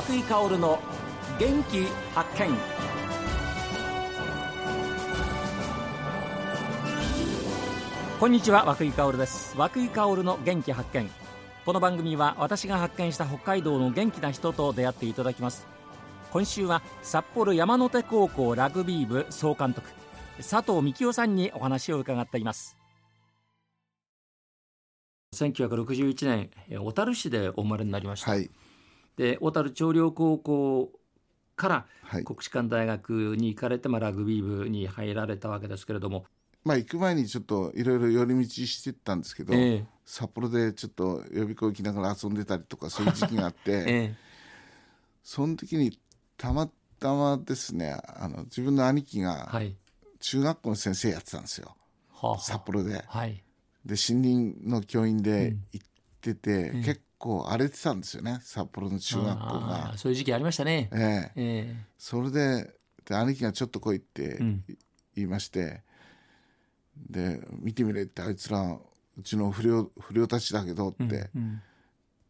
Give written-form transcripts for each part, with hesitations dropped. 松井かおるの元気発見。こんにちは、涌井かおるです。涌井かおるの元気発見。この番組は私が発見した北海道の元気な人と出会っていただきます。今週は札幌山手高校ラグビー部総監督佐藤幹雄さんにお話を伺っています。1961年小樽市でお生まれになりました、はい、で小樽朝陽高校から国士舘大学に行かれて、ラグビー部に入られたわけですけれども、行く前にちょっといろいろ寄り道してたんですけど、札幌でちょっと予備校行きながら遊んでたりとかそういう時期があって、その時にたまたまですね、自分の兄貴が中学校の先生やってたんですよ、札幌で、で新任の教員で行ってて、結構荒れてたんですよね、札幌の中学校が。そういう時期ありましたね、それ で兄貴がちょっと来いって言いまして、で見てみれって、あいつらうちの不良たちだけどって、で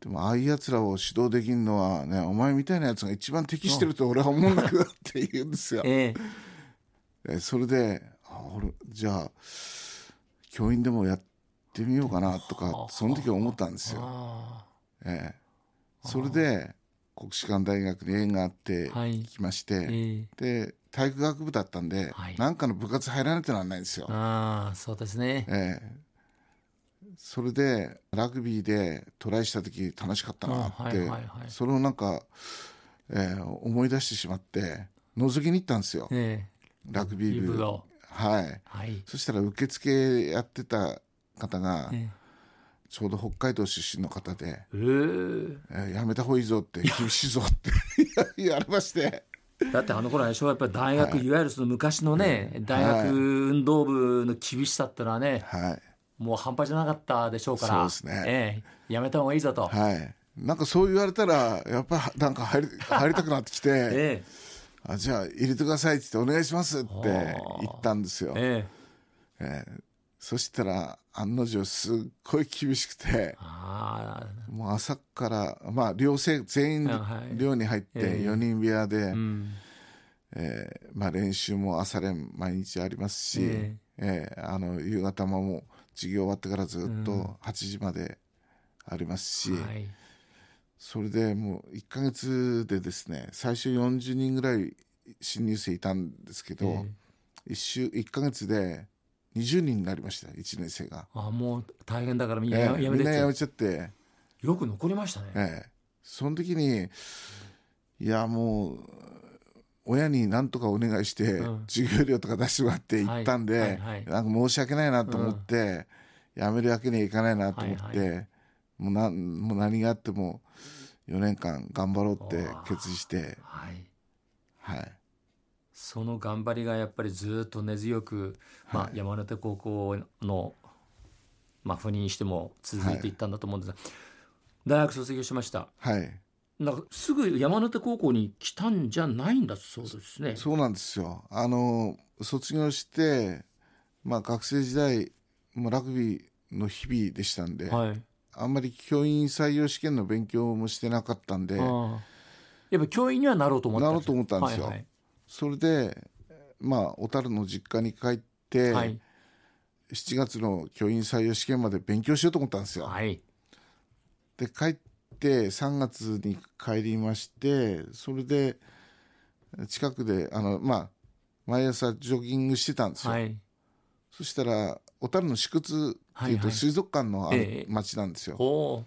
もああいうやつらを指導できるのはね、お前みたいなやつが一番適してると俺は思うんだけどって言うんですよ、それで俺じゃあ教員でもやってみようかなとかその時は思ったんですよ、それで国士舘大学に縁があって行きまして、で体育学部だったんで、なんかの部活入らないとなんないんですよ。そうですね、それでラグビーでトライした時楽しかったなって、それをなんか、思い出してしまって覗きに行ったんですよ、ラグビー部を、そしたら受付やってた方が、ちょうど北海道出身の方で、やめた方がいいぞって厳しいぞって言われまして。だってあの頃はやっぱり大学、いわゆるその昔のね、大学運動部の厳しさってのはね、もう半端じゃなかったでしょうから、そうですね、やめた方がいいぞと、なんかそう言われたらやっぱりなんか入りたくなってきて、じゃあ入れてくださいって言ってお願いしますって言ったんですよ、そしたら案の定すっごい厳しくて、もう朝から、寮生全員寮に入って4人部屋で、練習も朝練毎日ありますし、夕方も授業終わってからずっと8時までありますし、それでもう1ヶ月でですね、最初40人ぐらい新入生いたんですけど、1ヶ月で20人になりました、1年生が。もう大変だからみんなやめて、みんなやめちゃってよく残りましたね、その時にいやもう親に何とかお願いして、授業料とか出してもらって行ったんで、なんか申し訳ないなと思って、やめるわけにはいかないなと思って、もう何があっても4年間頑張ろうって決意して、その頑張りがやっぱりずっと根強く、山手高校の、赴任しても続いていったんだと思うんですが、大学卒業しました、なんかすぐ山手高校に来たんじゃないんだそうですね。そうなんですよ、卒業して、学生時代もラグビーの日々でしたんで、あんまり教員採用試験の勉強もしてなかったんで、やっぱ教員にはなろうと思ったんですよ、それで、小樽の実家に帰って、7月の教員採用試験まで勉強しようと思ったんですよ、で帰って3月に帰りまして、それで近くで毎朝ジョギングしてたんですよ、そしたら小樽の宿津っていうと水族館のある町なんですよ、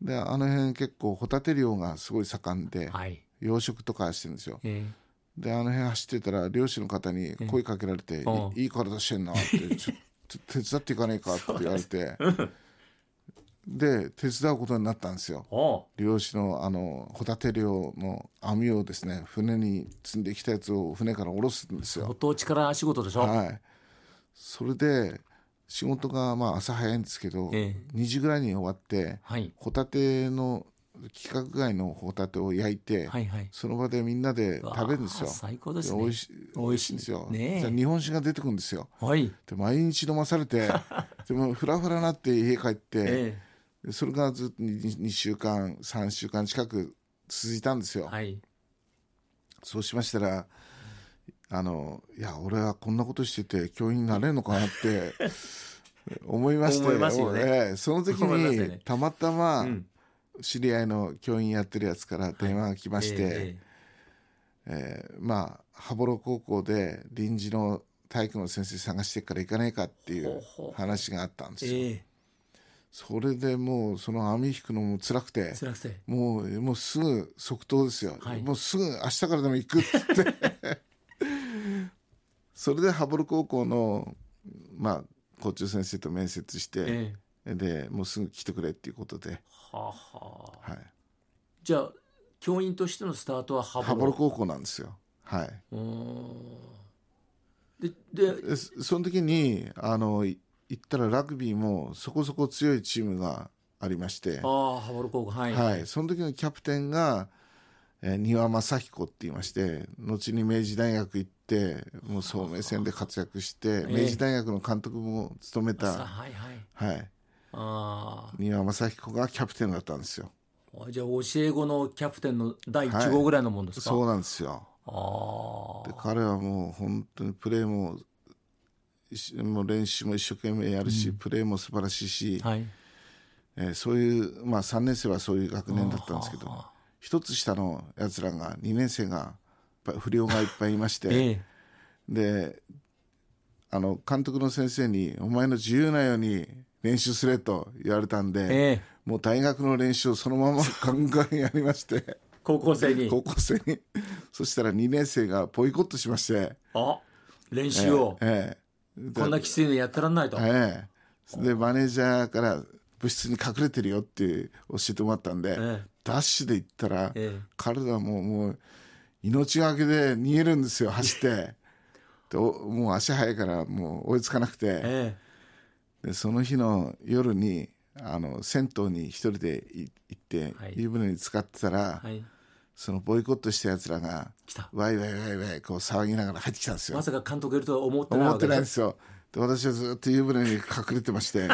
であの辺結構ホタテ漁がすごい盛んで、養殖とかしてるんですよ、であの辺走ってたら漁師の方に声かけられて、いい体してんなって手伝っていかねえかって言われてで手伝うことになったんですよ。漁師のホタテ漁の網をですね、船に積んできたやつを船から下ろすんですよ。相当力仕事でしょ。それで仕事が朝早いんですけど、2時ぐらいに終わって、ホタテの規格外のホタテを焼いて、その場でみんなで食べるんですよ。最高ですね。おいしいんですよ、日本酒が出てくるんですよ、で毎日飲まされてでもフラフラなって家帰って、それがずっと2週間3週間近く続いたんですよ、はい、そうしましたらいや俺はこんなことしてて教員になれるのかなって思いましてその時にたまたま知り合いの教員やってるやつから電話が来まして、はいまあ羽幌高校で臨時の体育の先生探してから行かないかっていう話があったんですよ、それでもうその網引くのも辛くてもうすぐ即答ですよ、はい、もうすぐ明日からでも行くってそれで羽幌高校の、まあ、校長先生と面接して、でもうすぐ来てくれっていうことで、はい、じゃあ教員としてのスタートは羽幌高校なんですよ、はい、でその時に行ったらラグビーもそこそこ強いチームがありまして、羽幌高校、はいはい、その時のキャプテンが丹羽正彦って言いまして、後に明治大学行ってもう総明戦で活躍して明治大学の監督も務めた丹羽、正彦がキャプテンだったんですよ。じゃあ教え子のキャプテンの第1号ぐらいのもんですか、はい、そうなんですよ。で彼はもう本当にプレーも練習も一生懸命やるし、プレーも素晴らしいし、はいそういう、まあ、3年生はそういう学年だったんですけど、一つ下のやつらが2年生が不良がいっぱいいまして、で監督の先生にお前の自由なように練習すれと言われたんで、もう大学の練習をそのままガンガンやりまして高校生にそしたら2年生がボイコットしまして、練習を、こんなきついのやってらんないと、でマネージャーから部室に隠れてるよって教えてもらったんで、ダッシュで行ったら、彼らもう命がけで逃げるんですよ、走ってでもう足早いからもう追いつかなくて、でその日の夜に銭湯に一人で行って、湯船に浸かってたら、そのボイコットしたやつらがワイワイワイワイこう騒ぎながら入ってきたんですよ。まさか監督いるとは思ってないんですよ。で私はずっと湯船に隠れてまして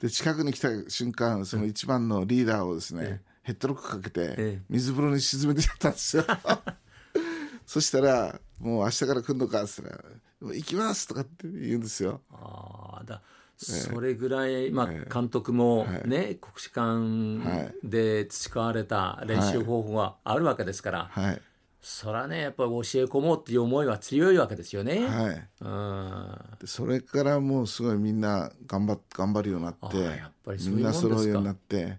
で近くに来た瞬間その一番のリーダーをですね、ヘッドロックかけて水風呂に沈めてやったんですよそしたらもう明日から来るのかって言ったら行きますとかって言うんですよ。それぐらい、まあ監督もね、国士舘で培われた練習方法があるわけですから、そらねやっぱ教え込もうっていう思いは強いわけですよね、でそれからもうすごいみんな頑張るようになって、やっぱりそういうもんですか。みんな揃うようになって、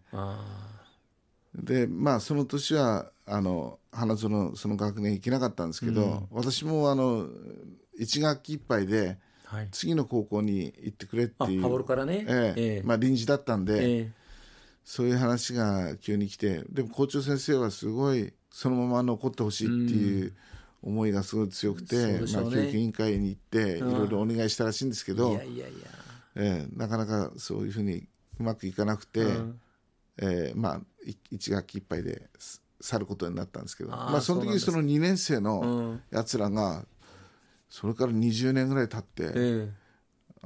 でまあその年は花園のその学年行けなかったんですけど、私も1学期いっぱいで次の高校に行ってくれっていう、羽幌からね、まあ、臨時だったんで、そういう話が急に来て、でも校長先生はすごいそのまま残ってほしいっていう思いがすごい強くて、まあ、教育委員会に行っていろいろお願いしたらしいんですけど、なかなかそういうふうにうまくいかなくて、まあ1学期いっぱいで去ることになったんですけど、まあ、その時にその2年生のやつらが、それから20年ぐらい経って、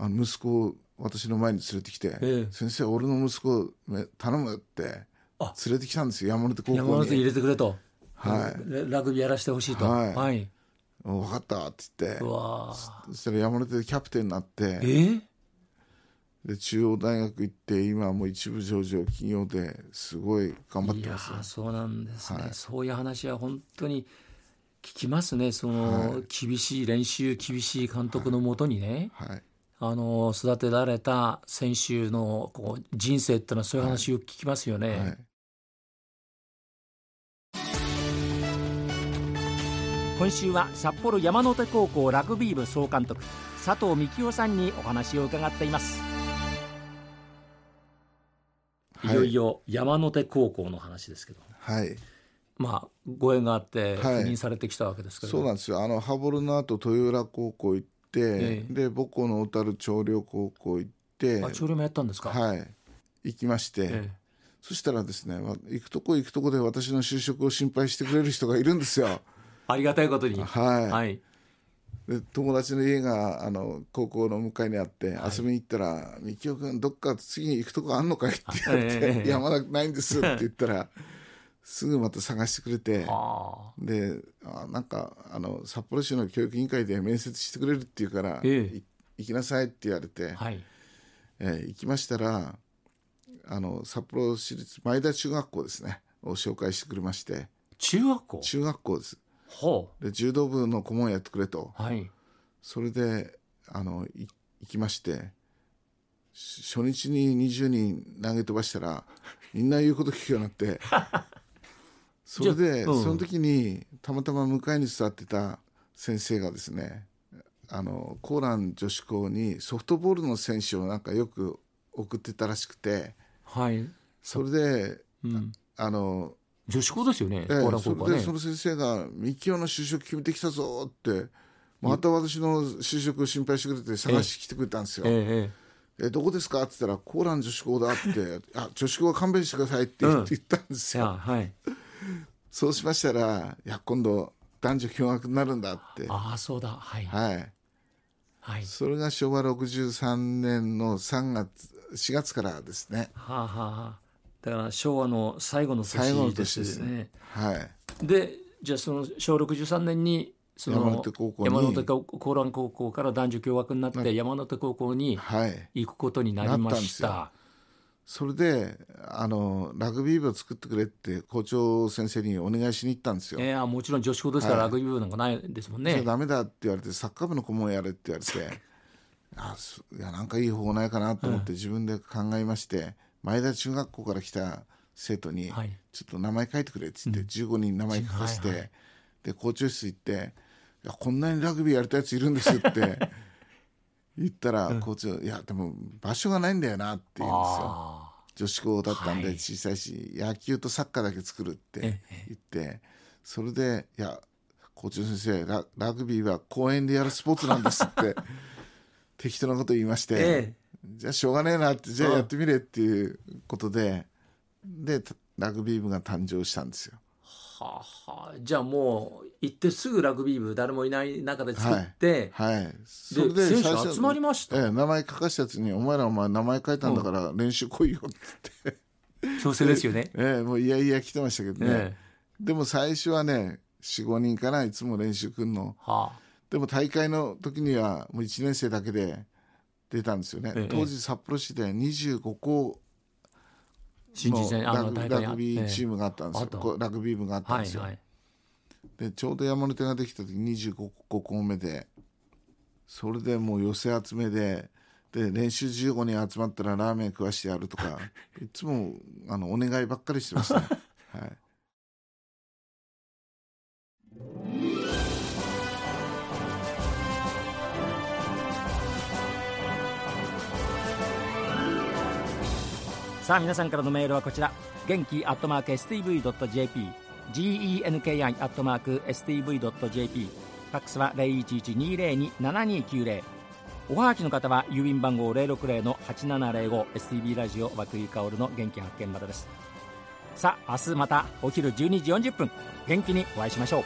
息子を私の前に連れてきて、先生俺の息子頼むって連れてきたんですよ、山手高校に。山手入れてくれと、ラグビーやらせてほしいと、分かったって言って、そしたら山手でキャプテンになって、で中央大学行って今はもう一部上場企業ですごい頑張ってます。いやそうなんですね、そういう話は本当に聞きますね。その厳しい練習、厳しい監督のもとにね、育てられた選手のこう人生っていうのはそういう話を聞きますよね、今週は札幌山の手高校ラグビー部総監督佐藤幹夫さんにお話を伺っています。いよいよ山の手高校の話ですけど、まあ、ご縁があって赴任されてきたわけですけど、そうなんですよ。羽幌の後豊浦高校行って、で母校の小樽長陵高校行って、長陵もやったんですか。行きまして、そしたらですね、行くとこで私の就職を心配してくれる人がいるんですよありがたいことに、で友達の家が高校の向かいにあって、遊びに行ったら「みきお君どっか次に行くとこあんのかい?」って言われて「いやまだないんです」って言ったらすぐまた探してくれて、でなんか札幌市の教育委員会で面接してくれるっていうから、行きなさいって言われて、はい行きましたら札幌市立前田中学校ですねを紹介してくれまして、中学校ですほうで柔道部の顧問やってくれと、はい、それで行きまして、初日に20人投げ飛ばしたらみんな言うこと聞くようになってそれで、うん、その時にたまたま向かいに座ってた先生がですね、コーラン女子校にソフトボールの選手をなんかよく送ってたらしくて、はい、それで、うん、女子校ですよね、コーラン高校ね。それでその先生がみきおの就職決めてきたぞってまた私の就職を心配してくれて探してきてくれたんですよ、どこですかって言ったらコーラン女子校だってあ女子校は勘弁してくださいって言ったんですよ、うんはいそうしましたらいや今度男女共学になるんだって。ああそうだはい、はいはい、それが昭和63年の3月4月からですね。はあはあだから昭和の最後の年ですね。はいでじゃあその昭和63年にその山手高校から男女共学になって山手高校に行くことになりました、はいそれでラグビー部を作ってくれって校長先生にお願いしに行ったんですよ、もちろん女子校ですからラグビー部なんかないですもんね、はい、ダメだって言われてサッカー部の顧問やれって言われていやなんかいい方法ないかなと思って自分で考えまして、うん、前田中学校から来た生徒に、はい、ちょっと名前書いてくれって言って、うん、15人名前書かせて、はいはい、で校長室行っていやこんなにラグビーやりたいやついるんですって言ったら、うん、校長いやでも場所がないんだよなって言うんですよ。女子校だったんで小さいし、はい、野球とサッカーだけ作るって言ってそれでいや校長先生 ラグビーは公園でやるスポーツなんですって適当なこと言いまして、じゃあしょうがねえなってじゃあやってみれっていうことでラグビー部が誕生したんですよ。はあはあ、じゃあもう行ってすぐラグビー部誰もいない中で作って、はいはい、それで選手集まりました、名前書かしたやつにお前らお前名前書いたんだから練習来いよって調整ですよね、もういやいや来てましたけどね、でも最初はね 4,5 人からいつも練習来るの、はあ、でも大会の時にはもう1年生だけで出たんですよね、当時札幌市で25校ラグビーチームがあったんですよ。ラグビー部があったんですよ、はいはい、でちょうど山手ができた時25校目でそれでもう寄せ集め で練習15人集まったらラーメン食わしてやるとかいつもお願いばっかりしてました、ねはい、さあ皆さんからのメールはこちら、元気@stv.jp、genki@stv.jp、ファックスは 0111-202-7290、おはがきの方は郵便番号 060-8705、STV ラジオ和久井香織の元気発見までです。さあ明日またお昼12時40分、元気にお会いしましょう。